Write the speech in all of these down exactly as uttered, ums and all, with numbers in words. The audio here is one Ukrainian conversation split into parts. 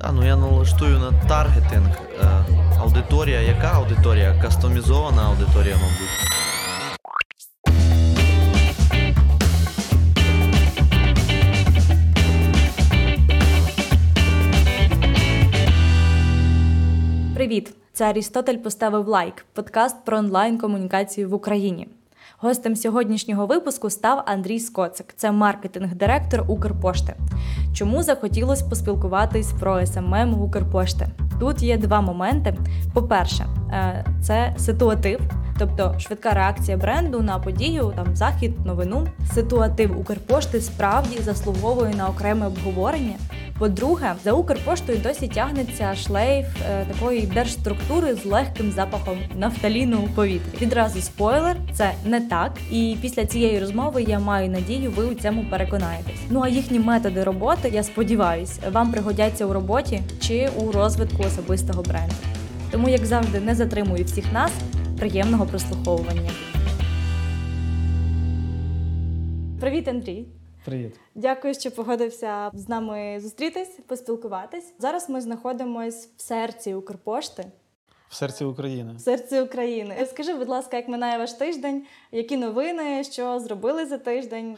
А, ну я налаштую на таргетинг. Аудиторія, яка аудиторія? Кастомізована аудиторія, мабуть. Привіт! Це Арістотель поставив лайк, подкаст про онлайн-комунікацію в Україні. Гостем сьогоднішнього випуску став Андрій Скоцик. Це маркетинг-директор Укрпошти. Чому захотілося поспілкуватись про ес ем ем Укрпошти? Тут є два моменти. По-перше, це ситуатив, тобто швидка реакція бренду на подію, там, захід, новину. Ситуатив Укрпошти справді заслуговує на окреме обговорення. По-друге, за Укрпоштою досі тягнеться шлейф е, такої держструктури з легким запахом нафталіну у повітрі. Відразу спойлер, це не так. І після цієї розмови, я маю надію, ви у цьому переконаєтесь. Ну а їхні методи роботи, я сподіваюсь, вам пригодяться у роботі чи у розвитку особистого бренду. Тому, як завжди, не затримую всіх нас. Приємного прослуховування. Привіт, Андрій! Привіт. Дякую, що погодився з нами зустрітись, поспілкуватись. Зараз ми знаходимось в серці Укрпошти. В серці України. В серці України. Скажи, будь ласка, як минає ваш тиждень? Які новини? Що зробили за тиждень?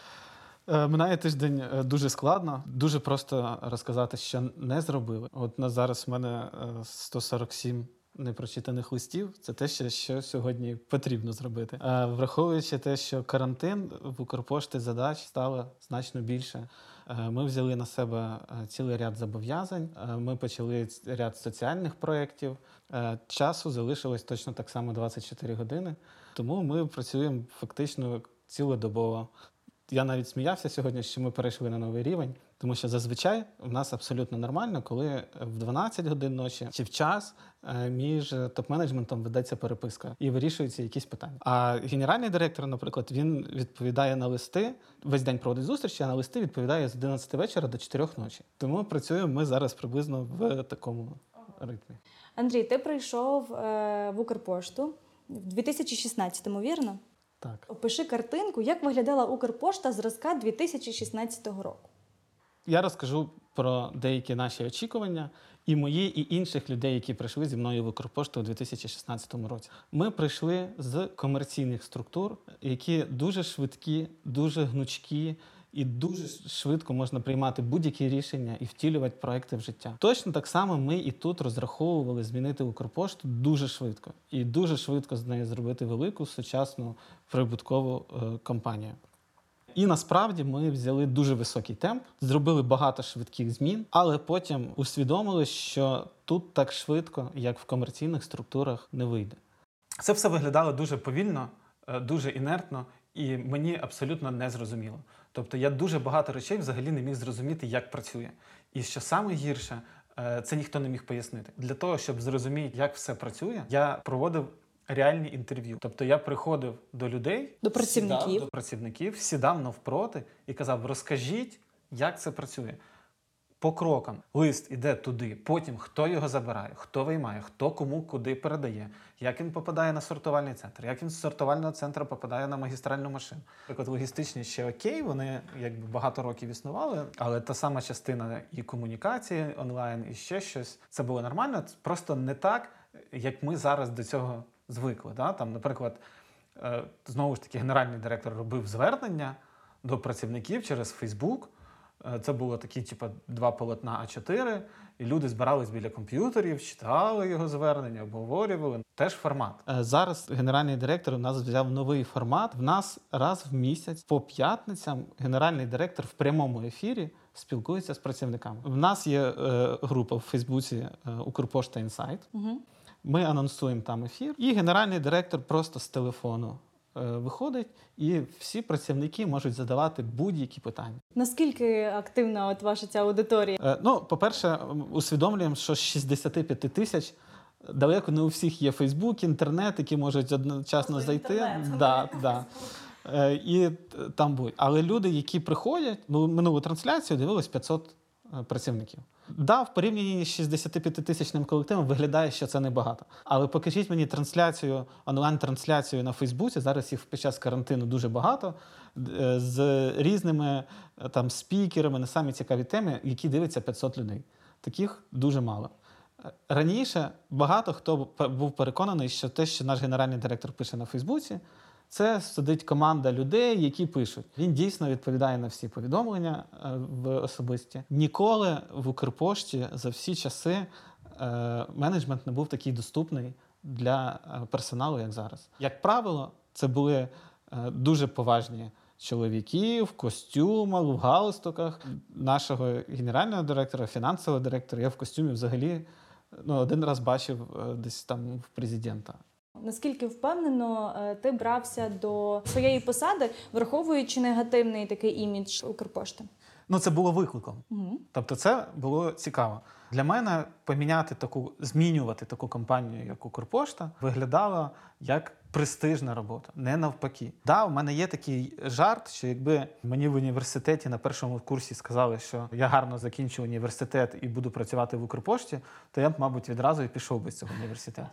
Минає тиждень дуже складно. Дуже просто розказати, що не зробили. От на зараз в мене сто сорок сім непрочитаних листів. Це те, що сьогодні потрібно зробити. А враховуючи те, що карантин, в Укрпошти задач стало значно більше. Ми взяли на себе цілий ряд зобов'язань, ми почали ряд соціальних проєктів. Часу залишилось точно так само двадцять чотири години. Тому ми працюємо фактично цілодобово. Я навіть сміявся сьогодні, що ми перейшли на новий рівень, тому що зазвичай в нас абсолютно нормально, коли в дванадцять годин ночі чи в час між топ-менеджментом ведеться переписка і вирішуються якісь питання. А генеральний директор, наприклад, він відповідає на листи, весь день проводить зустрічі, а на листи відповідає з одинадцяти вечора до чотирьох ночі. Тому працюємо ми зараз приблизно в такому ритмі. Андрій, ти прийшов е, в Укрпошту в дві тисячі шістнадцятому, вірно? Так. Опиши картинку, як виглядала Укрпошта зразка дві тисячі шістнадцятого року. Я розкажу про деякі наші очікування і мої, і інших людей, які прийшли зі мною в Укрпошту у дві тисячі шістнадцятому році. Ми прийшли з комерційних структур, які дуже швидкі, дуже гнучкі, і дуже швидко можна приймати будь-які рішення і втілювати проекти в життя. Точно так само ми і тут розраховували змінити Укрпошту дуже швидко. І дуже швидко з неї зробити велику, сучасну, прибуткову е, компанію. І насправді ми взяли дуже високий темп, зробили багато швидких змін, але потім усвідомили, що тут так швидко, як в комерційних структурах, не вийде. Це все виглядало дуже повільно, дуже інертно, і мені абсолютно не зрозуміло. Тобто я дуже багато речей взагалі не міг зрозуміти, як працює. І що саме гірше, це ніхто не міг пояснити. Для того, щоб зрозуміти, як все працює, я проводив реальні інтерв'ю. Тобто я приходив до людей, до працівників, сідав, до працівників, сідав навпроти і казав, розкажіть, як це працює. По крокам. Лист іде туди, потім хто його забирає, хто виймає, хто кому куди передає, як він попадає на сортувальний центр, як він з сортувального центру попадає на магістральну машину. Наприклад, логістичні ще окей, вони якби багато років існували, але та сама частина і комунікації онлайн, і ще щось, це було нормально, просто не так, як ми зараз до цього звикли. Да? Там, наприклад, знову ж таки, генеральний директор робив звернення до працівників через Facebook. Це було такі, типу, два полотна а чотири, і люди збирались біля комп'ютерів, читали його звернення, обговорювали. Теж формат. Зараз генеральний директор у нас взяв новий формат. В нас раз в місяць по п'ятницям генеральний директор в прямому ефірі спілкується з працівниками. В нас є е, група в Фейсбуці е, «Укрпошта Інсайт». Угу. Ми анонсуємо там ефір, і генеральний директор просто з телефону виходить, і всі працівники можуть задавати будь-які питання. Наскільки активна от ваша ця аудиторія? Е, ну, по-перше, усвідомлюємо, що з шістдесят п'ять тисяч далеко не у всіх є Фейсбук, інтернет, які можуть одночасно Просто зайти. Інтернет. Да, да. Е, і там будуть. Але люди, які приходять, ну, минулу трансляцію дивилось п'ятсот працівників. Да, в порівнянні з шістдесятип'ятитисячним колективом виглядає, що це небагато. Але покажіть мені трансляцію, онлайн-трансляцію на Фейсбуці. Зараз їх під час карантину дуже багато. З різними там спікерами на самі цікаві теми, які дивиться п'ятсот людей. таких дуже мало. Раніше багато хто був переконаний, що те, що наш генеральний директор пише на Фейсбуці, це сидить команда людей, які пишуть. Він дійсно відповідає на всі повідомлення в особисті. Ніколи в Укрпошті за всі часи менеджмент не був такий доступний для персоналу, як зараз. Як правило, це були дуже поважні чоловіки в костюмах, в галстуках. Нашого генерального директора, фінансового директора я в костюмі взагалі ну, один раз бачив десь там в президента. Наскільки впевнено ти брався до своєї посади, враховуючи негативний такий імідж Укрпошти? Ну, це було викликом. Угу. Тобто це було цікаво. Для мене поміняти таку, змінювати таку компанію, як Укрпошта, виглядало як престижна робота, не навпаки. Да, у мене є такий жарт, що якби мені в університеті на першому курсі сказали, що я гарно закінчу університет і буду працювати в Укрпошті, то я б, мабуть, відразу і пішов би з цього університету.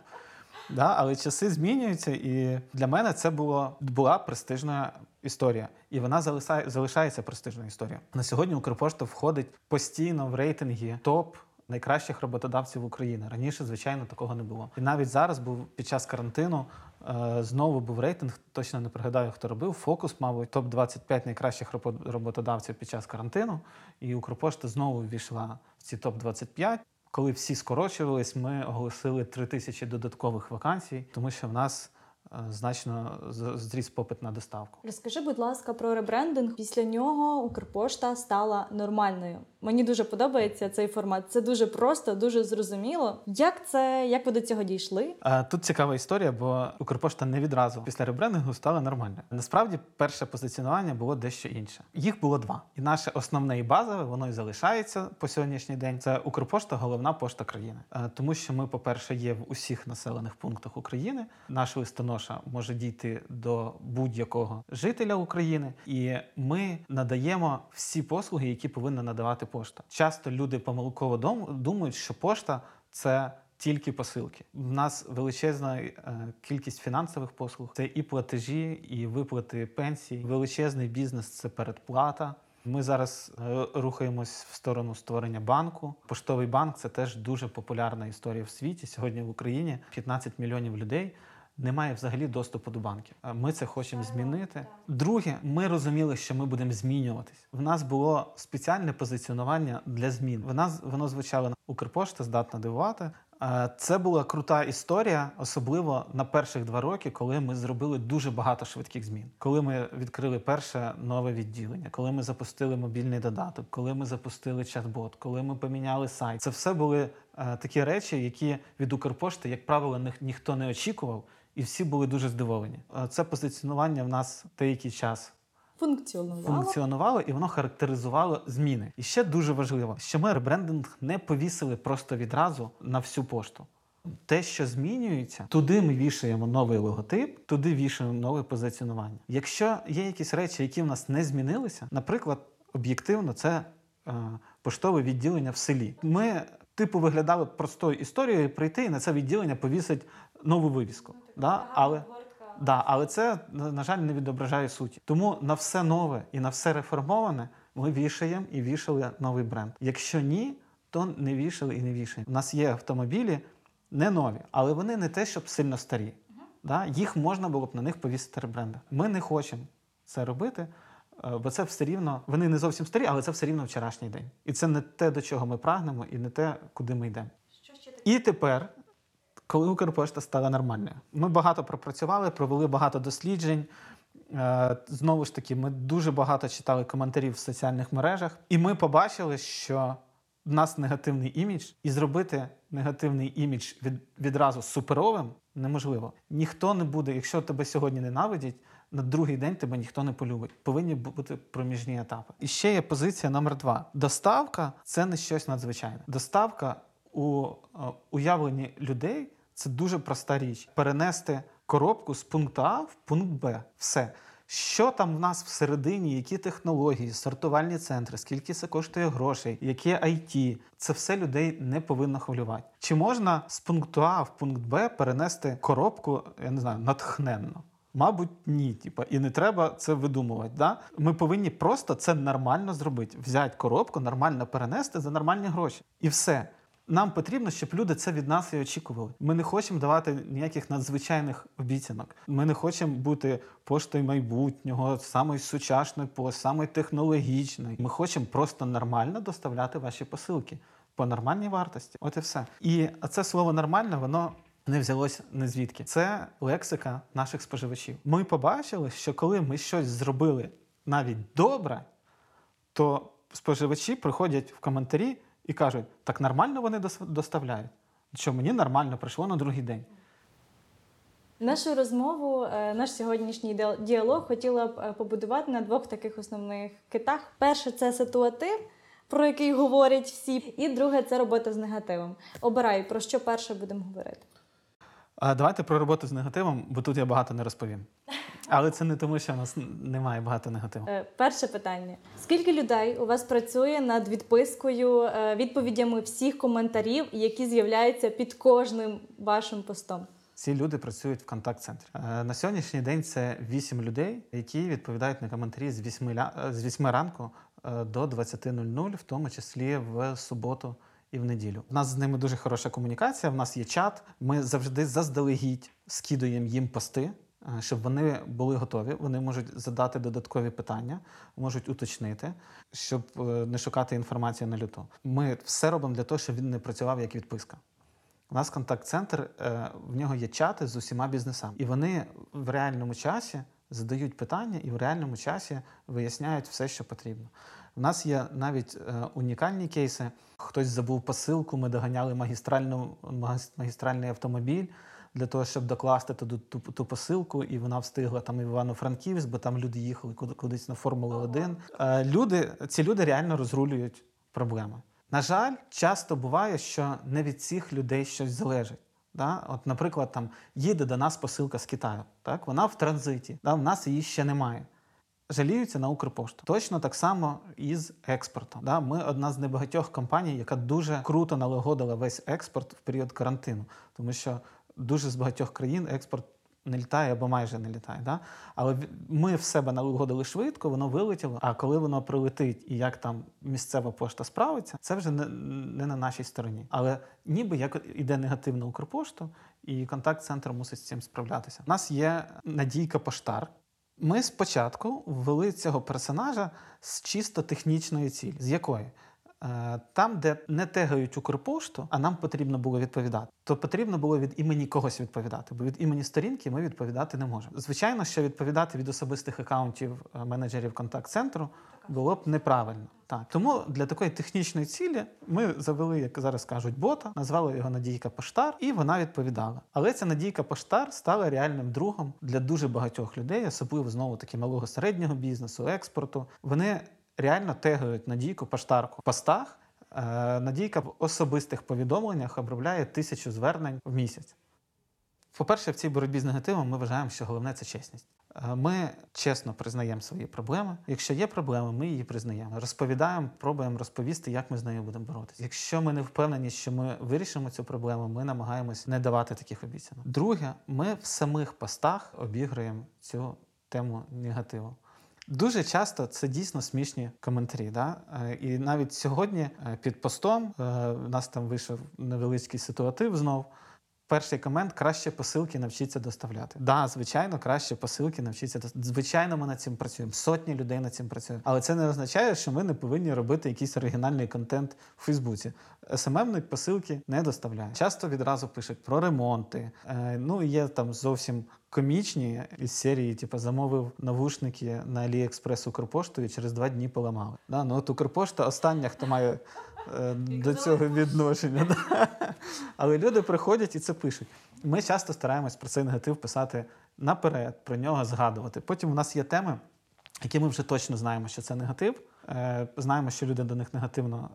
Да, але часи змінюються, і для мене це було, була престижна історія. І вона залишає, залишається престижною історією. На сьогодні Укрпошта входить постійно в рейтинги топ найкращих роботодавців України. Раніше, звичайно, такого не було. І навіть зараз був під час карантину е, знову був рейтинг, точно не пригадаю, хто робив. Фокус, мабуть, топ двадцять п'ять найкращих роботодавців під час карантину. І Укрпошта знову ввійшла в ці топ двадцять п'ять. Коли всі скорочувались, ми оголосили три тисячі додаткових вакансій, тому що в нас значно зріс попит на доставку. Розкажи, будь ласка, про ребрендинг. Після нього Укрпошта стала нормальною. Мені дуже подобається цей формат. Це дуже просто, дуже зрозуміло. Як це, як ви до цього дійшли? Тут цікава історія, бо Укрпошта не відразу після ребрендингу стала нормальною. Насправді, перше позиціонування було дещо інше. Їх було два. І наше основне і базове, воно і залишається по сьогоднішній день. Це Укрпошта, головна пошта країни. Тому що ми, по-перше, є в усіх населених пунктах України. Наш листоноша може дійти до будь-якого жителя України. І ми надаємо всі послуги, які повинна надавати пошта. Часто люди помилково думають, що пошта – це тільки посилки. В нас величезна кількість фінансових послуг. Це і платежі, і виплати пенсій. Величезний бізнес – це передплата. Ми зараз рухаємось в сторону створення банку. Поштовий банк – це теж дуже популярна історія в світі. Сьогодні в Україні п'ятнадцять мільйонів людей немає взагалі доступу до банків. Ми це хочемо змінити. Друге, ми розуміли, що ми будемо змінюватись. В нас було спеціальне позиціонування для змін. Воно, воно звучало «Укрпошта здатна дивувати». Це була крута історія, особливо на перших два роки, коли ми зробили дуже багато швидких змін. Коли ми відкрили перше нове відділення, коли ми запустили мобільний додаток, коли ми запустили чат-бот, коли ми поміняли сайт. Це все були такі речі, які від Укрпошти, як правило, ніх, ніхто не очікував. І всі були дуже здивовані. Це позиціонування в нас деякий час функціонувало. функціонувало, і воно характеризувало зміни. І ще дуже важливо, що ми ребрендинг не повісили просто відразу на всю пошту. Те, що змінюється, туди ми вішаємо новий логотип, туди вішаємо нове позиціонування. Якщо є якісь речі, які в нас не змінилися, наприклад, об'єктивно, це е, поштове відділення в селі. Ми типу виглядали простою історією, прийти і на це відділення повісить нову вивіску. Ну, да? Але, да, але це, на жаль, не відображає суті. Тому на все нове і на все реформоване ми вішаємо і вішали новий бренд. Якщо ні, то не вішали і не вішаємо. У нас є автомобілі не нові, але вони не те, щоб сильно старі. Угу. Да? Їх можна було б на них повісити ребренди. Ми не хочемо це робити, бо це все рівно, вони не зовсім старі, але це все рівно вчорашній день. І це не те, до чого ми прагнемо, і не те, куди ми йдемо. Що ще таке? І тепер, коли Укрпошта стала нормальною, ми багато пропрацювали, провели багато досліджень. Знову ж таки, ми дуже багато читали коментарів в соціальних мережах. І ми побачили, що в нас негативний імідж. І зробити негативний імідж від, відразу суперовим неможливо. Ніхто не буде, якщо тебе сьогодні ненавидять, на другий день тебе ніхто не полюбить. Повинні бути проміжні етапи. І ще є позиція номер два. Доставка – це не щось надзвичайне. Доставка у уявленні людей – це дуже проста річ. Перенести коробку з пункту А в пункт Б. Все. Що там в нас всередині, які технології, сортувальні центри, скільки це коштує грошей, яке ай ті. Це все людей не повинно хвилювати. Чи можна з пункту А в пункт Б перенести коробку, я не знаю, натхненно? Мабуть, ні, типу, і не треба це видумувати. Да? Ми повинні просто це нормально зробити. Взяти коробку, нормально перенести за нормальні гроші. І все. Нам потрібно, щоб люди це від нас і очікували. Ми не хочемо давати ніяких надзвичайних обіцянок. Ми не хочемо бути поштою майбутнього, самою сучасною поштою, самою технологічною. Ми хочемо просто нормально доставляти ваші посилки по нормальній вартості. От і все. І це слово «нормально», воно не взялось не звідки. Це лексика наших споживачів. Ми побачили, що коли ми щось зробили навіть добре, то споживачі приходять в коментарі і кажуть, так нормально вони доставляють, що мені нормально прийшло на другий день. Нашу розмову, наш сьогоднішній діалог хотіла б побудувати на двох таких основних китах. Перше – це ситуатив, про який говорять всі, і друге – це робота з негативом. Обирай, про що перше будемо говорити. Давайте про роботу з негативом, бо тут я багато не розповім. Але це не тому, що в нас немає багато негативу. Перше питання. Скільки людей у вас працює над відпискою, відповідями всіх коментарів, які з'являються під кожним вашим постом? Ці люди працюють в контакт-центрі. На сьогоднішній день це вісім людей, які відповідають на коментарі з восьми ранку до двадцяти нуль-нуль, в тому числі в суботу і в неділю. У нас з ними дуже хороша комунікація, в нас є чат. Ми завжди заздалегідь скидуємо їм пости, щоб вони були готові, вони можуть задати додаткові питання, можуть уточнити, щоб не шукати інформацію на люту. Ми все робимо для того, щоб він не працював як відписка. У нас контакт-центр, в нього є чати з усіма бізнесами. І вони в реальному часі задають питання і в реальному часі виясняють все, що потрібно. У нас є навіть унікальні кейси. Хтось забув посилку, ми доганяли магістральний автомобіль, для того, щоб докласти туди ту, ту посилку, і вона встигла там і в Івано-Франківськ, бо там люди їхали кудись на Формулу один. Люди, ці люди реально розрулюють проблеми. На жаль, часто буває, що не від цих людей щось залежить. Да? От, наприклад, там їде до нас посилка з Китаю, так? Вона в транзиті, да? В нас її ще немає. Жаліються на Укрпошту. Точно так само і з експортом. Да? Ми одна з небагатьох компаній, яка дуже круто налагодила весь експорт в період карантину, тому що дуже з багатьох країн експорт не літає або майже не літає. Да? Але ми в себе налагодили швидко, воно вилетіло, а коли воно прилетить і як там місцева пошта справиться, це вже не, не на нашій стороні. Але ніби як іде негативно Укрпошту, і контакт-центр мусить з цим справлятися. У нас є Надійка Поштар. Ми спочатку ввели цього персонажа з чисто технічної цілі. З якої? Там, де не тегають Укрпошту, а нам потрібно було відповідати, то потрібно було від імені когось відповідати, бо від імені сторінки ми відповідати не можемо. Звичайно, що відповідати від особистих акаунтів менеджерів контакт-центру було б неправильно. Так. Тому для такої технічної цілі ми завели, як зараз кажуть, бота, назвали його Надійка Поштар, і вона відповідала. Але ця Надійка Поштар стала реальним другом для дуже багатьох людей, особливо, знову-таки, малого середнього бізнесу, експорту. Вони реально тегають Надійку Поштарку в постах. Надійка в особистих повідомленнях обробляє тисячу звернень в місяць. По-перше, в цій боротьбі з негативом ми вважаємо, що головне – це чесність. Ми чесно признаємо свої проблеми. Якщо є проблеми, ми її признаємо. Розповідаємо, пробуємо розповісти, як ми з нею будемо боротися. Якщо ми не впевнені, що ми вирішимо цю проблему, ми намагаємось не давати таких обіцянок. Друге, ми в самих постах обіграємо цю тему негативу. Дуже часто це дійсно смішні коментарі. Да? І навіть сьогодні під постом у нас там вийшов невеличкий ситуатив знов. Перший комент – краще посилки навчитися доставляти. Да, звичайно, краще посилки навчитися доставляти. Звичайно, ми над цим працюємо, сотні людей над цим працюють. Але це не означає, що ми не повинні робити якийсь оригінальний контент в Фейсбуці. ес ем ем-ник посилки не доставляє. Часто відразу пишуть про ремонти. Е, ну, є там зовсім комічні із серії, типу, замовив навушники на Aliexpress Укрпошту і через два дні поламали. Да? Ну, от Укрпошта остання, хто має до цього відношення. Але люди приходять і це пишуть. Ми часто стараємось про цей негатив писати наперед, про нього згадувати. Потім у нас є теми, які ми вже точно знаємо, що це негатив. Знаємо, що люди до них негативно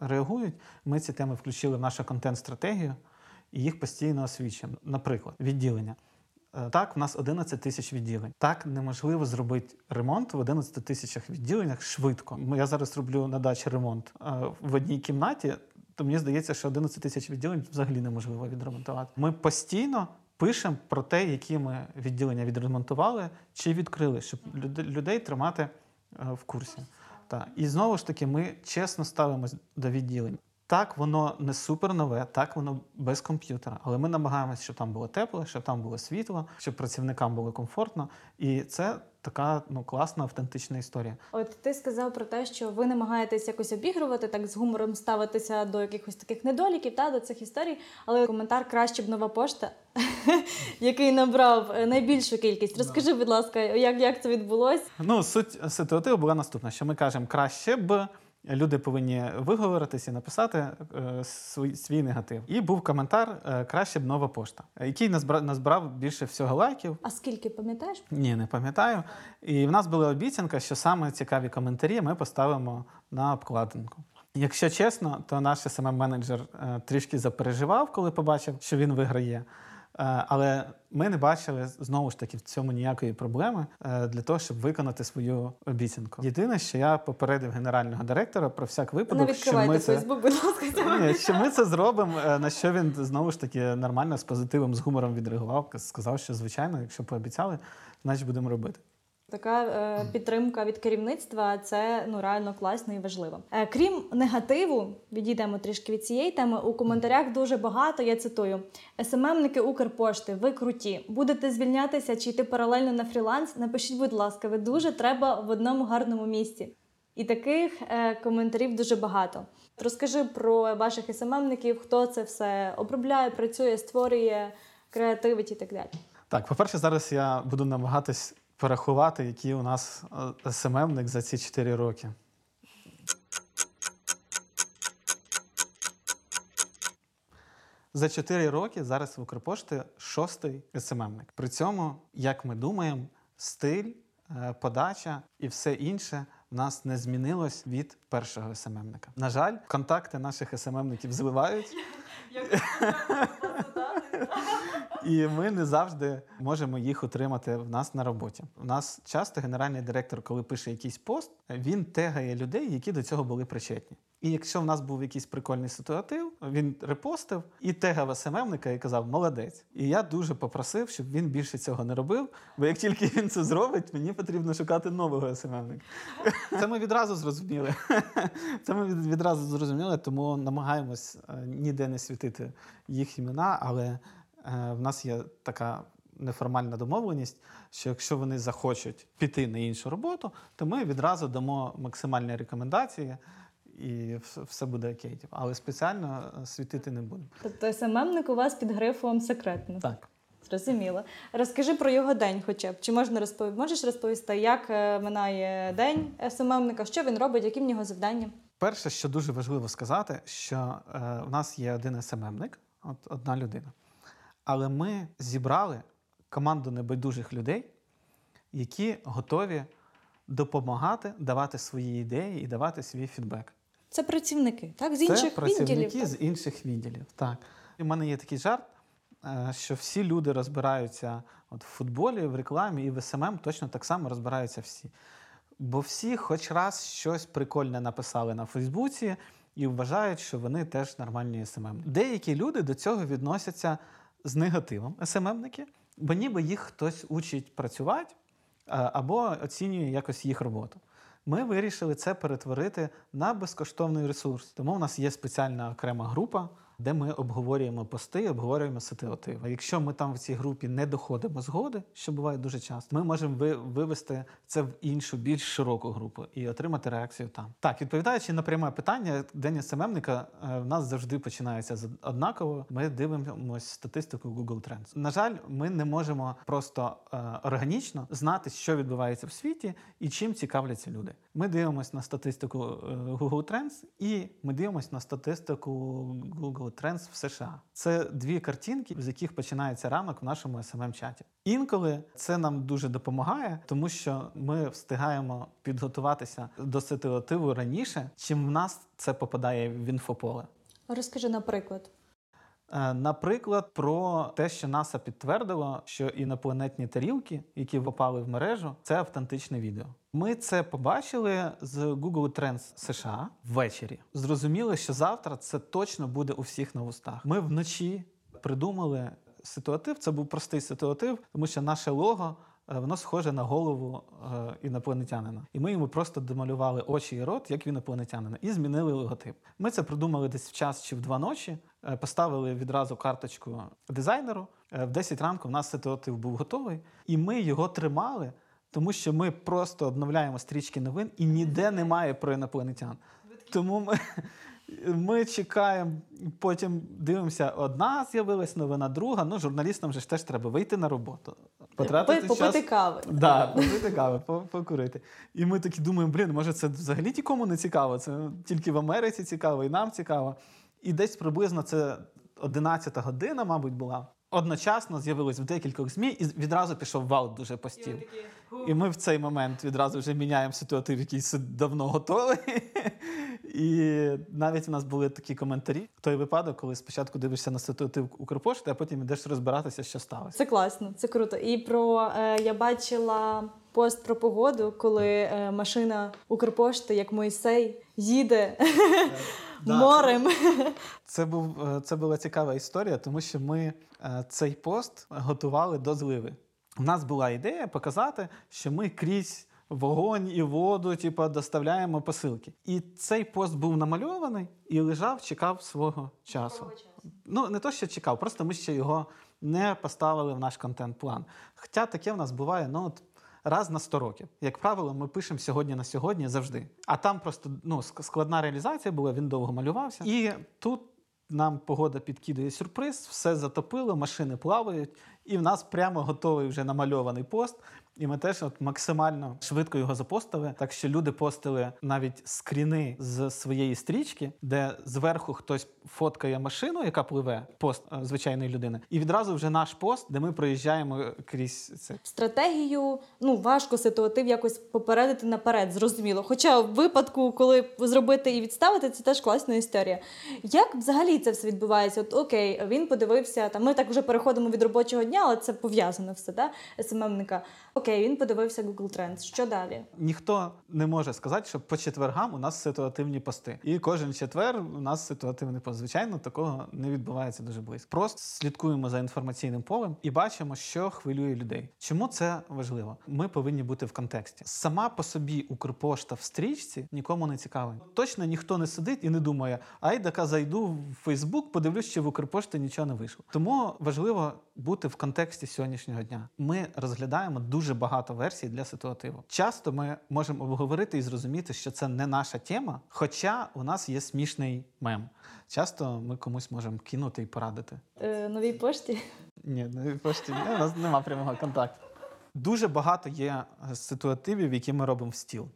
реагують. Ми ці теми включили в нашу контент-стратегію і їх постійно освічуємо. Наприклад, відділення. Так, в нас одинадцять тисяч відділень. Так, неможливо зробити ремонт в одинадцяти тисячах відділеннях швидко. Я зараз роблю на дачі ремонт в одній кімнаті, то мені здається, що одинадцять тисяч відділень взагалі неможливо відремонтувати. Ми постійно пишемо про те, які ми відділення відремонтували чи відкрили, щоб людей тримати в курсі. Так. І знову ж таки, ми чесно ставимось до відділень. Так, воно не супер нове, так, воно без комп'ютера, але ми намагаємося, щоб там було тепло, щоб там було світло, щоб працівникам було комфортно. І це така, ну, класна, автентична історія. От ти сказав про те, що ви намагаєтесь якось обігрувати, так з гумором ставитися до якихось таких недоліків, та, до цих історій, але коментар «Краще б нова пошта», який набрав найбільшу кількість. Розкажи, будь ласка, як, як це відбулося? Ну, суть ситуативу була наступна, що ми кажемо «Краще б». Люди повинні виговоритися і написати е, свій, свій негатив. І був коментар е, «Краще б нова пошта», який назбра, назбрав більше всього лайків. А скільки, пам'ятаєш? Ні, не пам'ятаю. І в нас була обіцянка, що саме цікаві коментарі ми поставимо на обкладинку. Якщо чесно, то наш ес-ем-ем менеджер е, трішки запереживав, коли побачив, що він виграє. Але ми не бачили, знову ж таки, в цьому ніякої проблеми для того, щоб виконати свою обіцянку. Єдине, що я попередив генерального директора про всяк випадок, що ми, це... Facebook, будь ласка, Ні, що ми це зробимо, на що він, знову ж таки, нормально, з позитивом, з гумором відреагував, сказав, що, звичайно, якщо пообіцяли, значить будемо робити. Така е, підтримка від керівництва – це, ну, реально класно і важливо. Е, крім негативу, відійдемо трішки від цієї теми, у коментарях дуже багато, я цитую, «ес-ем-ем-ники Укрпошти, ви круті, будете звільнятися чи йти паралельно на фріланс? Напишіть, будь ласка, ви дуже треба в одному гарному місці». І таких е, коментарів дуже багато. Розкажи про ваших ес-ем-ем-ників, хто це все обробляє, працює, створює, креативить і так далі. Так, по-перше, зараз я буду намагатись порахувати, який у нас ес-ем-ем-ник за ці чотири роки. За чотири роки зараз в Укрпошті шостий ес-ем-ем-ник. При цьому, як ми думаємо, стиль, подача і все інше в нас не змінилось від першого ес-ем-ем-ника. На жаль, контакти наших ес-ем-ем-ників зливають. І ми не завжди можемо їх отримати в нас на роботі. У нас часто генеральний директор, коли пише якийсь пост, він тегає людей, які до цього були причетні. І якщо в нас був якийсь прикольний ситуатив, він репостив і тегав ес-ем-ем-ника і казав «молодець». І я дуже попросив, щоб він більше цього не робив, бо як тільки він це зробить, мені потрібно шукати нового ес-ем-ем-ника. Це ми відразу зрозуміли. Це ми відразу зрозуміли, тому намагаємось ніде не світити їх імена, але в нас є така неформальна домовленість, що якщо вони захочуть піти на іншу роботу, то ми відразу дамо максимальні рекомендації, і все буде окей. Але спеціально світити не будемо. Тобто ес-ем-ем-ник у вас під грифом «секретно». Так. Зрозуміло. Розкажи про його день хоча б. Чи можна розпов... можеш розповісти, як минає день ес-ем-ем-ника, що він робить, які в нього завдання? Перше, що дуже важливо сказати, що в нас є один ес-ем-ем-ник, от одна людина. Але ми зібрали команду небайдужих людей, які готові допомагати, давати свої ідеї і давати свій фідбек. Це працівники, так? З інших відділів? Це працівники з інших відділів, так. У мене є такий жарт, що всі люди розбираються от в футболі, в рекламі і в ес-ем-ем точно так само розбираються всі. Бо всі хоч раз щось прикольне написали на Фейсбуці і вважають, що вони теж нормальні ес-ем-ем. Деякі люди до цього відносяться з негативом ес-ем-ем-ники, бо ніби їх хтось учить працювати або оцінює якось їх роботу. Ми вирішили це перетворити на безкоштовний ресурс. Тому в нас є спеціальна окрема група, де ми обговорюємо пости, обговорюємо ситуативи. Якщо ми там в цій групі не доходимо згоди, що буває дуже часто, ми можемо вивести це в іншу, більш широку групу і отримати реакцію там. Так, відповідаючи на пряме питання, день ес-ем-ем-ника в нас завжди починається з однаково. Ми дивимося статистику Google Trends. На жаль, ми не можемо просто е, органічно знати, що відбувається в світі і чим цікавляться люди. Ми дивимося на статистику Google Trends і ми дивимося на статистику Google Trends в США. Це дві картинки, з яких починається ранок в нашому ес-ем-ем-чаті. Інколи це нам дуже допомагає, тому що ми встигаємо підготуватися до ситуативу раніше, чим в нас це попадає в інфополе. Розкажи, наприклад. Наприклад, про те, що НАСА підтвердило, що інопланетні тарілки, які попали в мережу, це автентичне відео. Ми це побачили з Google Trends США ввечері. Зрозуміли, що завтра це точно буде у всіх на вустах. Ми вночі придумали ситуатив, це був простий ситуатив, тому що наше лого, воно схоже на голову е, інопланетянина. І ми йому просто домалювали очі і рот, як інопланетянина, і змінили логотип. Ми це придумали десь в час чи в два ночі, е, поставили відразу карточку дизайнеру. Е, в десять ранку в нас ситуатив був готовий, і ми його тримали, тому що ми просто обновляємо стрічки новин, і ніде немає про інопланетян. Тому ми, ми чекаємо, потім дивимося, одна з'явилась новина, друга. Ну, журналістам же ж теж треба вийти на роботу. Попити час... кави. Так, да, попити кави, покурити. І ми такі думаємо, блін, може це взагалі нікому не цікаво, це тільки в Америці цікаво і нам цікаво. І десь приблизно це одинадцята година, мабуть, була. Одночасно з'явилось в декількох ЗМІ і відразу пішов вал дуже постів. І ми в цей момент відразу вже міняємо ситуатив, який давно готовий. І навіть у нас були такі коментарі. Той випадок, коли спочатку дивишся на ситуатив Укрпошти, а потім йдеш розбиратися, що сталося. Це класно, це круто. І про е, я бачила пост про погоду, коли е, машина Укрпошти, як Мойсей, їде морем. Це був це була цікава історія, тому що ми е, цей пост готували до зливи. У нас була ідея показати, що ми крізь вогонь і воду, типу, доставляємо посилки. І цей пост був намальований і лежав, чекав свого часу. Ну, не то, що чекав, просто ми ще його не поставили в наш контент-план. Хоча таке в нас буває, ну, от раз на сто років. Як правило, ми пишемо сьогодні на сьогодні завжди. А там просто, ну, складна реалізація була, він довго малювався. І тут нам погода підкидає сюрприз, все затопило, машини плавають, і в нас прямо готовий вже намальований пост. І ми теж от максимально швидко його запостили, так що люди постили навіть скріни з своєї стрічки, де зверху хтось фоткає машину, яка пливе, пост звичайної людини, і відразу вже наш пост, де ми проїжджаємо крізь це. Стратегію, ну, важко ситуатив якось попередити наперед, зрозуміло. Хоча в випадку, коли зробити і відставити, це теж класна історія. Як взагалі це все відбувається? От окей, він подивився, там ми так вже переходимо від робочого дня, але це пов'язано все, да, ес-ем-емника. Окей, він подивився Google Trends. Що далі? Ніхто не може сказати, що по четвергам у нас ситуативні пости. І кожен четвер у нас ситуативний пост. Звичайно, такого не відбувається дуже близько. Просто слідкуємо за інформаційним полем і бачимо, що хвилює людей. Чому це важливо? Ми повинні бути в контексті. Сама по собі Укрпошта в стрічці нікому не цікава. Точно ніхто не сидить і не думає, ай, така зайду в Facebook, подивлюсь, що в Укрпошті нічого не вийшло. Тому важливо бути в контексті сьогоднішнього дня. Ми розглядаємо дуже Дуже багато версій для ситуативу. Часто ми можемо обговорити і зрозуміти, що це не наша тема, хоча у нас є смішний мем. Часто ми комусь можемо кинути і порадити. Е, новій пошті? Ні, новій пошті ні, у нас немає прямого контакту. Дуже багато є ситуативів, які ми робимо в стіл.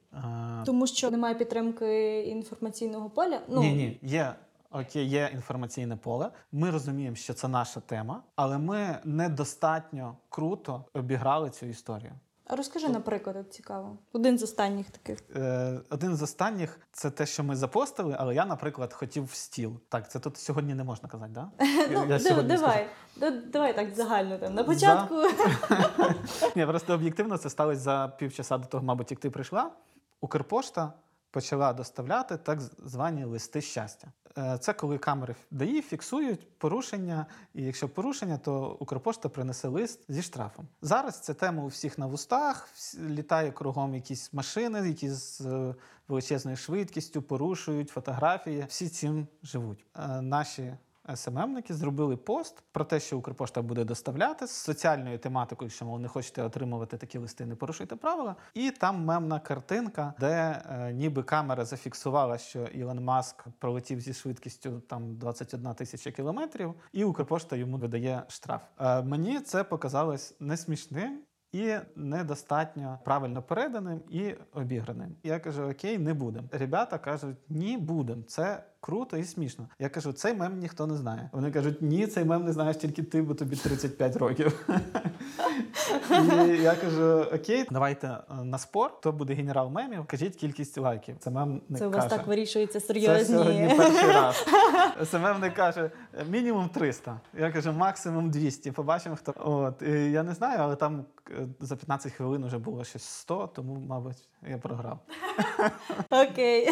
Тому що немає підтримки інформаційного поля? Ну... Ні, ні, є. Окей, є інформаційне поле. Ми розуміємо, що це наша тема, але ми недостатньо круто обіграли цю історію. Розкажи, наприклад, цікаво. Один з останніх таких. Е, один з останніх – це те, що ми запостили, але я, наприклад, хотів в стіл. Так, це тут сьогодні не можна казати, да? Ну, давай. Давай так загально там. На початку. Ні, просто об'єктивно це сталося за півчаса до того, мабуть, як ти прийшла. Укрпошта почала доставляти так звані листи щастя. Це коли камери ДАІ фіксують порушення, і якщо порушення, то Укрпошта принесе лист зі штрафом. Зараз ця тема у всіх на вустах, літає кругом якісь машини, які з величезною швидкістю порушують фотографії, всі цим живуть. Наші ес-ем-емники зробили пост про те, що Укрпошта буде доставляти з соціальною тематикою, що, мол, не хочете отримувати такі листи, не порушуйте правила. І там мемна картинка, де е, ніби камера зафіксувала, що Ілон Маск пролетів зі швидкістю там двадцять одна тисяча кілометрів, і Укрпошта йому видає штраф. Е, мені це показалось не смішним і недостатньо правильно переданим і обіграним. Я кажу, окей, не будемо. Ребята кажуть, ні, будемо. Це круто і смішно. Я кажу, цей мем ніхто не знає. Вони кажуть, ні, цей мем не знаєш тільки ти, бо тобі тридцять п'ять років. І я кажу, окей, давайте на спор, хто буде генерал мемів, кажіть кількість лайків. Це мем не каже. Це у вас так вирішується серйозні. Це сьогодні перший раз. Це мем не каже, мінімум триста. Я кажу, максимум двісті. Побачимо, хто. От. Я не знаю, але там за п'ятнадцять хвилин вже було щось сто, тому, мабуть, я програв. Окей.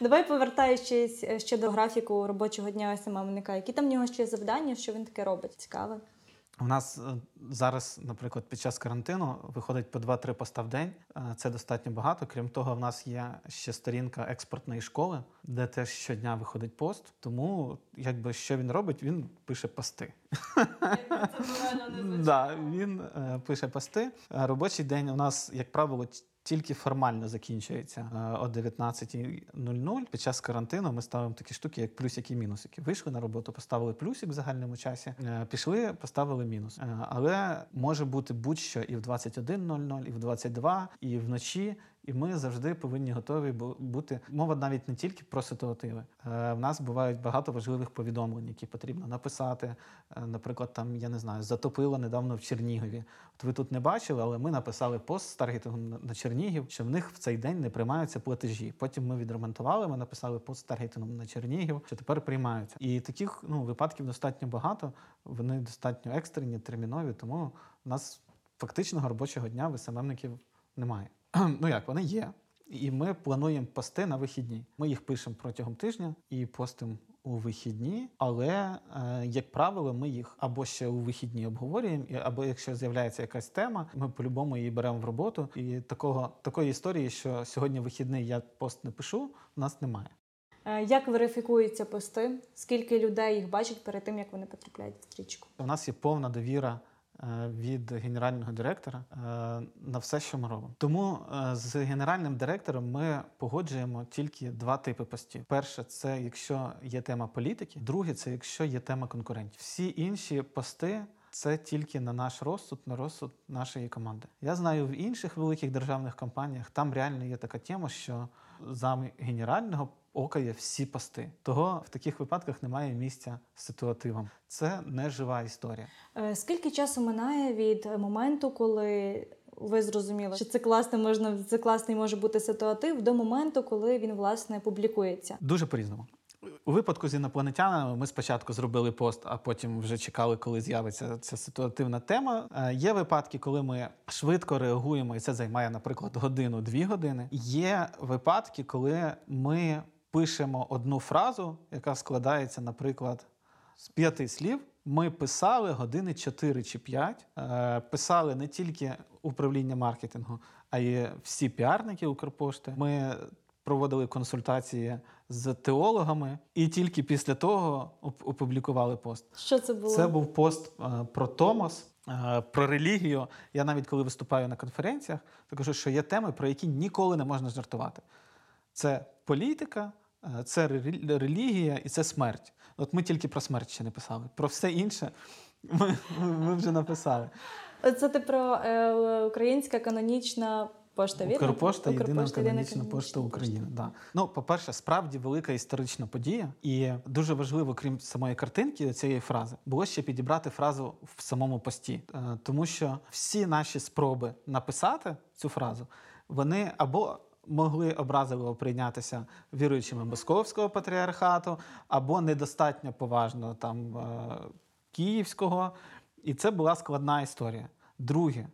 Давай повертаючись щодо графіку робочого дня ес-ем-емника, які там в нього ще завдання, що він таке робить? Цікаве. У нас зараз, наприклад, під час карантину виходить по два-три поста в день. Це достатньо багато. Крім того, в нас є ще сторінка експортної школи, де теж щодня виходить пост. Тому, якби, що він робить? Він пише пости. Так, він пише пости. Робочий день у нас, як правило, тільки формально закінчується о дев'ятнадцята нуль нуль. Під час карантину ми ставимо такі штуки, як плюсики і мінусики. Вийшли на роботу, поставили плюсик в загальному часі, пішли, поставили мінус. Але може бути будь-що і в двадцять одна нуль нуль, і в двадцять два, і вночі. І ми завжди повинні готові бути. Мова навіть не тільки про ситуативи. В нас бувають багато важливих повідомлень, які потрібно написати. Наприклад, там, я не знаю, затопило недавно в Чернігові. От ви тут не бачили, але ми написали пост з таргетингом на Чернігів, що в них в цей день не приймаються платежі. Потім ми відремонтували, ми написали пост з таргетингом на Чернігів, що тепер приймаються. І таких ну, випадків достатньо багато. Вони достатньо екстрені, термінові, тому у нас фактичного робочого дня в ес-ем-емників немає. Ну як, вони є. І ми плануємо пости на вихідні. Ми їх пишемо протягом тижня і постимо у вихідні, але, як правило, ми їх або ще у вихідні обговорюємо, або якщо з'являється якась тема, ми по-любому її беремо в роботу. І такого, такої історії, що сьогодні вихідний, я пост не пишу, у нас немає. Як верифікуються пости? Скільки людей їх бачить перед тим, як вони потрапляють в стрічку? У нас є повна довіра від генерального директора на все, що ми робимо. Тому з генеральним директором ми погоджуємо тільки два типи постів. Перше – це якщо є тема політики. Друге – це якщо є тема конкурентів. Всі інші пости – це тільки на наш розсуд, на розсуд нашої команди. Я знаю, в інших великих державних компаніях там реально є така тема, що зам генерального окає всі пости. Того в таких випадках немає місця ситуативам. Це не жива історія. Скільки часу минає від моменту, коли ви зрозуміли, що це класний, можна, це класний може бути ситуатив, до моменту, коли він, власне, публікується? Дуже по-різному. У випадку з інопланетянами ми спочатку зробили пост, а потім вже чекали, коли з'явиться ця ситуативна тема. Є випадки, коли ми швидко реагуємо, і це займає, наприклад, годину-дві години. Є випадки, коли ми пишемо одну фразу, яка складається, наприклад, з п'яти слів. Ми писали години чотири чи п'ять. Писали не тільки управління маркетингу, а й всі піарники Укрпошти. Ми проводили консультації з теологами і тільки після того опублікували пост. Що це було? Це був пост про Томос, про релігію. Я навіть коли виступаю на конференціях, то кажу, що є теми, про які ніколи не можна жартувати. Це політика, це релігія і це смерть. От ми тільки про смерть ще не писали. Про все інше ми, ми вже написали. Це ти про е, українська канонічна пошта, вірно? Укрпошта, єдина канонічна пошта України. Да. Ну, по-перше, справді велика історична подія. І дуже важливо, крім самої картинки, цієї фрази, було ще підібрати фразу в самому пості. Е, тому що всі наші спроби написати цю фразу, вони або могли образливо прийнятися віруючими Московського патріархату, або недостатньо поважно там е- Київського. І це була складна історія. Друге,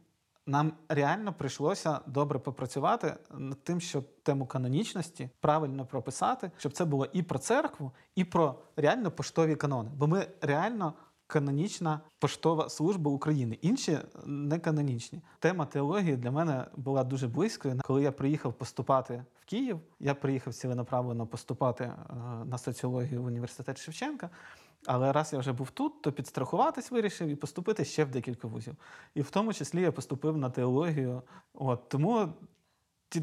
нам реально прийшлося добре попрацювати над тим, щоб тему канонічності правильно прописати, щоб це було і про церкву, і про реально поштові канони. Бо ми реально канонічна поштова служба України. Інші не канонічні. Тема теології для мене була дуже близькою. Коли я приїхав поступати в Київ, я приїхав ціленаправлено поступати на соціологію в університет Шевченка, але раз я вже був тут, то підстрахуватись вирішив і поступити ще в декілька вузів. І в тому числі я поступив на теологію. От, тому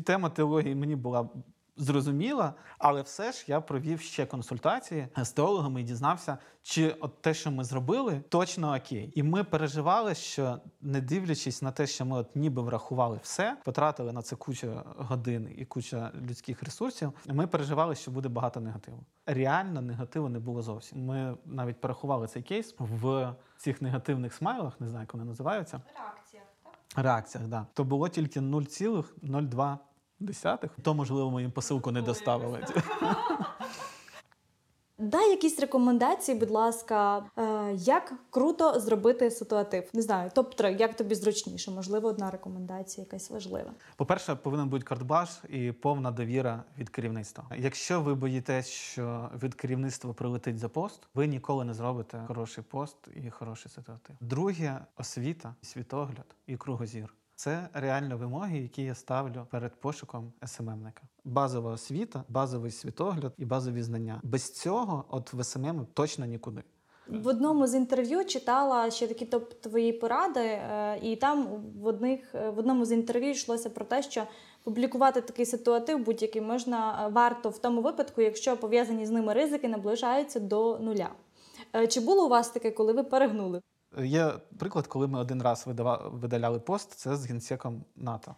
тема теології мені була зрозуміла, але все ж я провів ще консультації з теологами і дізнався, чи от те, що ми зробили, точно окей. І ми переживали, що не дивлячись на те, що ми от ніби врахували все, потратили на це кучу годин і куча людських ресурсів, ми переживали, що буде багато негативу. Реально негативу не було зовсім. Ми навіть порахували цей кейс в цих негативних смайлах, не знаю, як вони називаються. Реакціях, так? Реакціях, да. То було тільки нуль цілих нуль два відсотка. Десятих? То, можливо, ми їм посилку не доставили. Дай якісь рекомендації, будь ласка, як круто зробити ситуатив. Не знаю, топ три, як тобі зручніше? Можливо, одна рекомендація якась важлива. По-перше, повинен бути картбаж і повна довіра від керівництва. Якщо ви боїтесь, що від керівництва прилетить за пост, ви ніколи не зробите хороший пост і хороший ситуатив. Друге – освіта, світогляд і кругозір. Це реально вимоги, які я ставлю перед пошуком ес-ем-ем-ника. Базова освіта, базовий світогляд і базові знання. Без цього от в ес-ем-ем точно нікуди. В одному з інтерв'ю читала ще такі топ-твої поради, і там в, одних, в одному з інтерв'ю йшлося про те, що публікувати такий ситуатив будь-який можна варто в тому випадку, якщо пов'язані з ними ризики наближаються до нуля. Чи було у вас таке, коли ви перегнули? Є приклад, коли ми один раз видава... видаляли пост, це з Генсеком НАТО.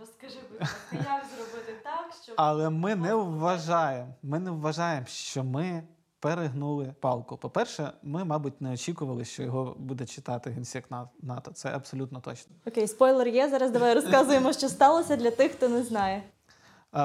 Розкажи, будь ласка, як зробити так, щоб... Але ми не вважаємо, ми не вважаємо, що ми перегнули палку. По-перше, ми, мабуть, не очікували, що його буде читати Генсек НАТО. Це абсолютно точно. Окей, спойлер є, зараз давай розказуємо, що сталося для тих, хто не знає.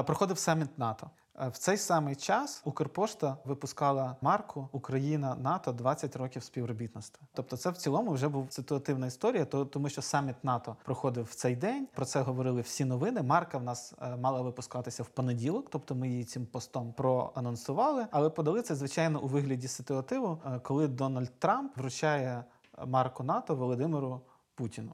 Проходив саміт НАТО. В цей самий час Укрпошта випускала марку «Україна НАТО двадцять років співробітництва». Тобто це в цілому вже була ситуативна історія, тому що саміт НАТО проходив в цей день, про це говорили всі новини. Марка в нас мала випускатися в понеділок, тобто ми її цим постом проанонсували, але подали це, звичайно, у вигляді ситуативу, коли Дональд Трамп вручає марку НАТО Володимиру Путіну.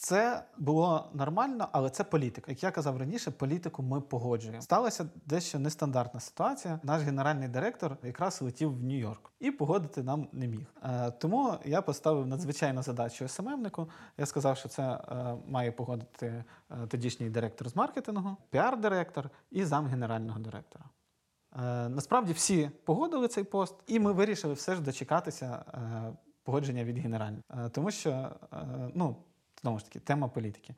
Це було нормально, але це політика. Як я казав раніше, політику ми погоджуємо. Сталася дещо нестандартна ситуація. Наш генеральний директор якраз летів в Нью-Йорк і погодити нам не міг. Е, тому я поставив надзвичайну задачу ес-ем-ем-нику. Я сказав, що це е, має погодити е, тодішній директор з маркетингу, піар-директор і зам генерального директора. Е, насправді всі погодили цей пост, і ми вирішили все ж дочекатися е, погодження від генерального. Е, тому що, е, ну, знову ж таки, тема політики.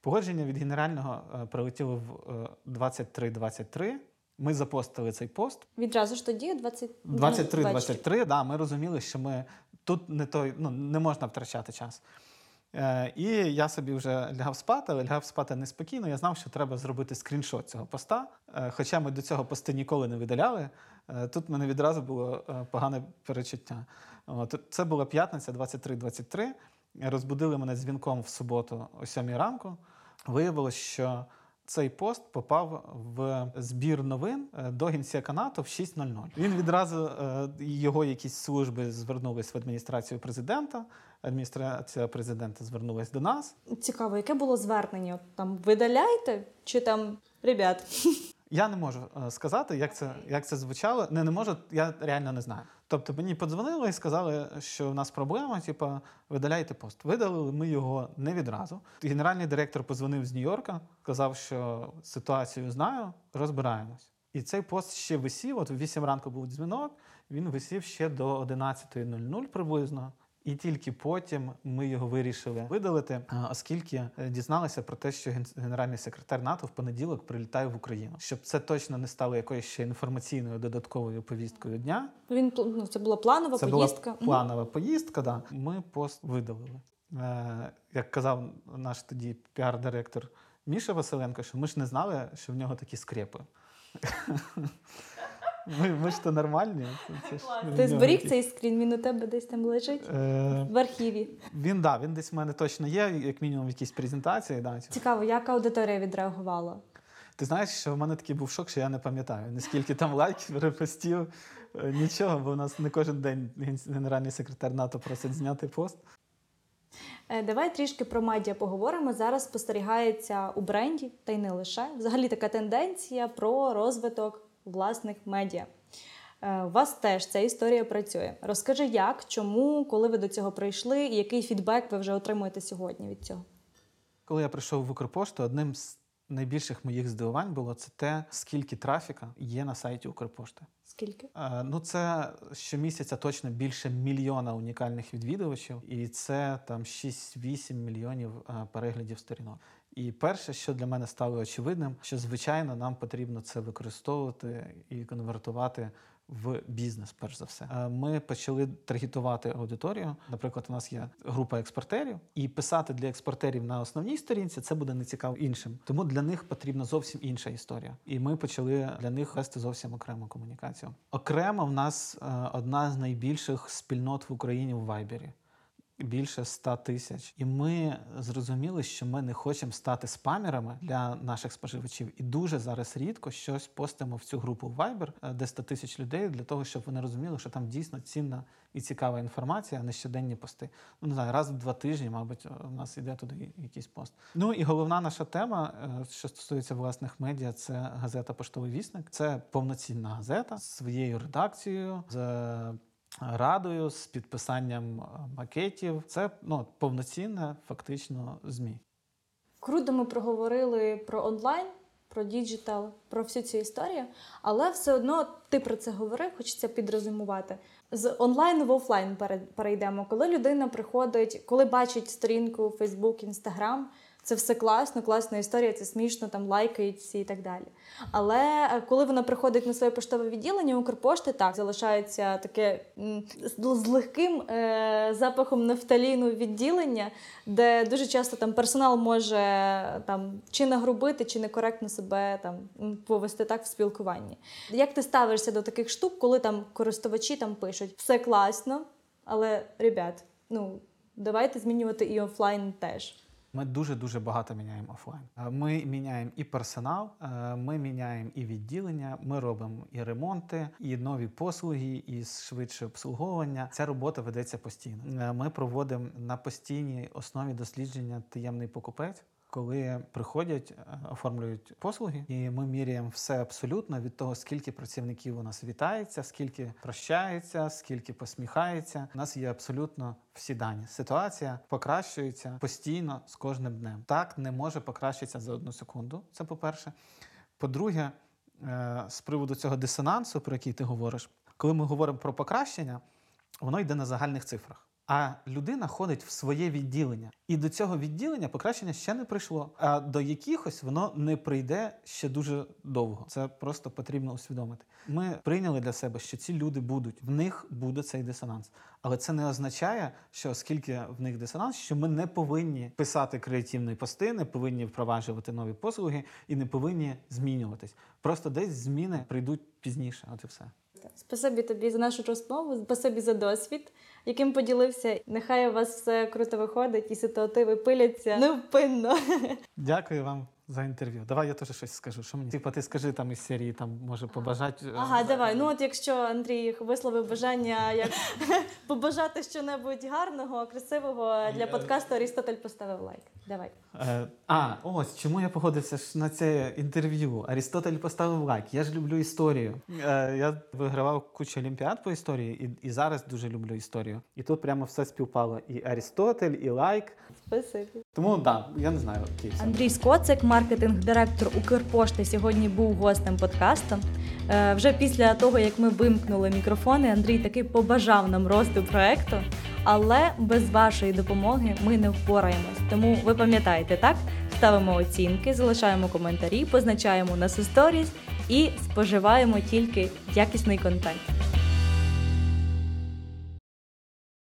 Погодження від генерального е, прилетіло в е, двадцять три двадцять три. Ми запостили цей пост. Відразу ж тоді двадцять три двадцять три, да, ми розуміли, що ми тут не той, ну, не можна втрачати час. Е, і я собі вже лягав спати, але лягав спати неспокійно. Я знав, що треба зробити скріншот цього поста. Е, хоча ми до цього пости ніколи не видаляли. Е, тут в мене відразу було е, погане перечуття. От, це була п'ятниця двадцять три двадцять три. Розбудили мене дзвінком в суботу о сьомій ранку. Виявилось, що цей пост попав в збір новин до Генсека НАТО в шість нуль нуль. Він відразу, його якісь служби звернулись в адміністрацію президента, адміністрація президента звернулась до нас. Цікаво, яке було звернення? Там видаляйте чи там ребят? Я не можу сказати, як це, як це звучало. Не, не можу, я реально не знаю. Тобто мені подзвонили і сказали, що в нас проблема, типу, видаляйте пост. Видалили ми його не відразу. Генеральний директор подзвонив з Нью-Йорка, сказав, що ситуацію знаю, розбираємось. І цей пост ще висів, от в вісім ранку був дзвінок, він висів ще до одинадцята нуль нуль приблизно. І тільки потім ми його вирішили видалити, оскільки дізналися про те, що генеральний секретар НАТО в понеділок прилітає в Україну. Щоб це точно не стало якоюсь ще інформаційною додатковою повісткою дня. Він, ну, це була планова це поїздка. Це була планова mm-hmm. поїздка, так. Да. Ми пост видалили. Е, як казав наш тоді піар-директор Міша Василенко, що ми ж не знали, що в нього такі скрепи. Ми, ми ж то нормальні. Це, це ж ти зберіг цей скрін, він у тебе десь там лежить е... в архіві. Він, да, він десь в мене точно є, як мінімум в якійсь презентації. Да. Цікаво, як аудиторія відреагувала? Ти знаєш, що в мене такий був шок, що я не пам'ятаю, наскільки там лайків, репостів, нічого, бо у нас не кожен день генеральний секретар НАТО просить зняти пост. Давай трішки про медіа поговоримо. Зараз спостерігається у бренді, та й не лише, взагалі така тенденція про розвиток власних медіа. У вас теж ця історія працює. Розкажи, як, чому, коли ви до цього прийшли і який фідбек ви вже отримуєте сьогодні від цього? Коли я прийшов в Укрпошту, одним з найбільших моїх здивувань було це те, скільки трафіка є на сайті Укрпошти. Скільки? Е, ну, це щомісяця точно більше мільйона унікальних відвідувачів, і це там шість-вісім мільйонів е, переглядів сторінок. І перше, що для мене стало очевидним, що, звичайно, нам потрібно це використовувати і конвертувати в бізнес, перш за все. Ми почали таргетувати аудиторію. Наприклад, у нас є група експортерів, і писати для експортерів на основній сторінці це буде нецікаво іншим. Тому для них потрібна зовсім інша історія. І ми почали для них вести зовсім окрему комунікацію. Окремо в нас одна з найбільших спільнот в Україні в Viberі. Більше сто тисяч. І ми зрозуміли, що ми не хочемо стати спамерами для наших споживачів. І дуже зараз рідко щось постимо в цю групу Viber, де сто тисяч людей, для того, щоб вони розуміли, що там дійсно цінна і цікава інформація, а не щоденні пости. Ну, не знаю, раз в два тижні, мабуть, у нас йде туди якийсь пост. Ну і головна наша тема, що стосується власних медіа, це газета «Поштовий вісник». Це повноцінна газета з своєю редакцією, з радою, з підписанням макетів. Це ну, повноцінне, фактично, ЗМІ. Круто ми проговорили про онлайн, про діджитал, про всю цю історію, але все одно ти про це говорив, хочеться підрезюмувати. З онлайну в офлайн перейдемо. Коли людина приходить, коли бачить сторінку Facebook, Instagram, це все класно, класна історія, це смішно, там лайкають всі і так далі. Але коли вона приходить на своє поштове відділення, Укрпошти так залишається таке з легким е- запахом нафталіну відділення, де дуже часто там персонал може там чи нагрубити, чи некоректно себе там повести так в спілкуванні. Як ти ставишся до таких штук, коли там користувачі там пишуть все класно, але ребят, ну давайте змінювати і офлайн теж. Ми дуже-дуже багато міняємо офлайн. Ми міняємо і персонал, ми міняємо і відділення, ми робимо і ремонти, і нові послуги, і швидше обслуговування. Ця робота ведеться постійно. Ми проводимо на постійній основі дослідження «Таємний покупець», коли приходять, оформлюють послуги, і ми міряємо все абсолютно від того, скільки працівників у нас вітається, скільки прощається, скільки посміхається. У нас є абсолютно всі дані. Ситуація покращується постійно з кожним днем. Так не може покращитися за одну секунду, це по-перше. По-друге, з приводу цього дисонансу, про який ти говориш, коли ми говоримо про покращення, воно йде на загальних цифрах. А людина ходить в своє відділення. І до цього відділення покращення ще не прийшло. А до якихось воно не прийде ще дуже довго. Це просто потрібно усвідомити. Ми прийняли для себе, що ці люди будуть. В них буде цей дисонанс. Але це не означає, що оскільки в них дисонанс, що ми не повинні писати креативні пости, не повинні впроваджувати нові послуги і не повинні змінюватись. Просто десь зміни прийдуть пізніше. От і все. Спасибі тобі за нашу розмову, спасибі за досвід, яким поділився. Нехай у вас все круто виходить і ситуативи пиляться невпинно. Дякую вам за інтерв'ю. Давай я теж щось скажу. Що мені? Типа ти скажи там із серії, там може побажати. Ага, давай. Ну от якщо Андрій висловив бажання як побажати щонебудь гарного, красивого для подкасту «Арістотель поставив лайк». Давай. А, ось, чому я погодився на це інтерв'ю. «Арістотель поставив лайк». Я ж люблю історію. Я вигравав кучу олімпіад по історії і, і зараз дуже люблю історію. І тут прямо все співпало. І «Арістотель», і лайк. Спасибі. Тому, да, я не знаю. Київський. Андрій Скоцик, маркетинг-директор «Укрпошти», сьогодні був гостем подкасту. Е, вже після того, як ми вимкнули мікрофони, Андрій таки побажав нам росту проекту. Але без вашої допомоги ми не впораємось. Тому ви пам'ятаєте, так? Ставимо оцінки, залишаємо коментарі, позначаємо нас у сторіс і споживаємо тільки якісний контент.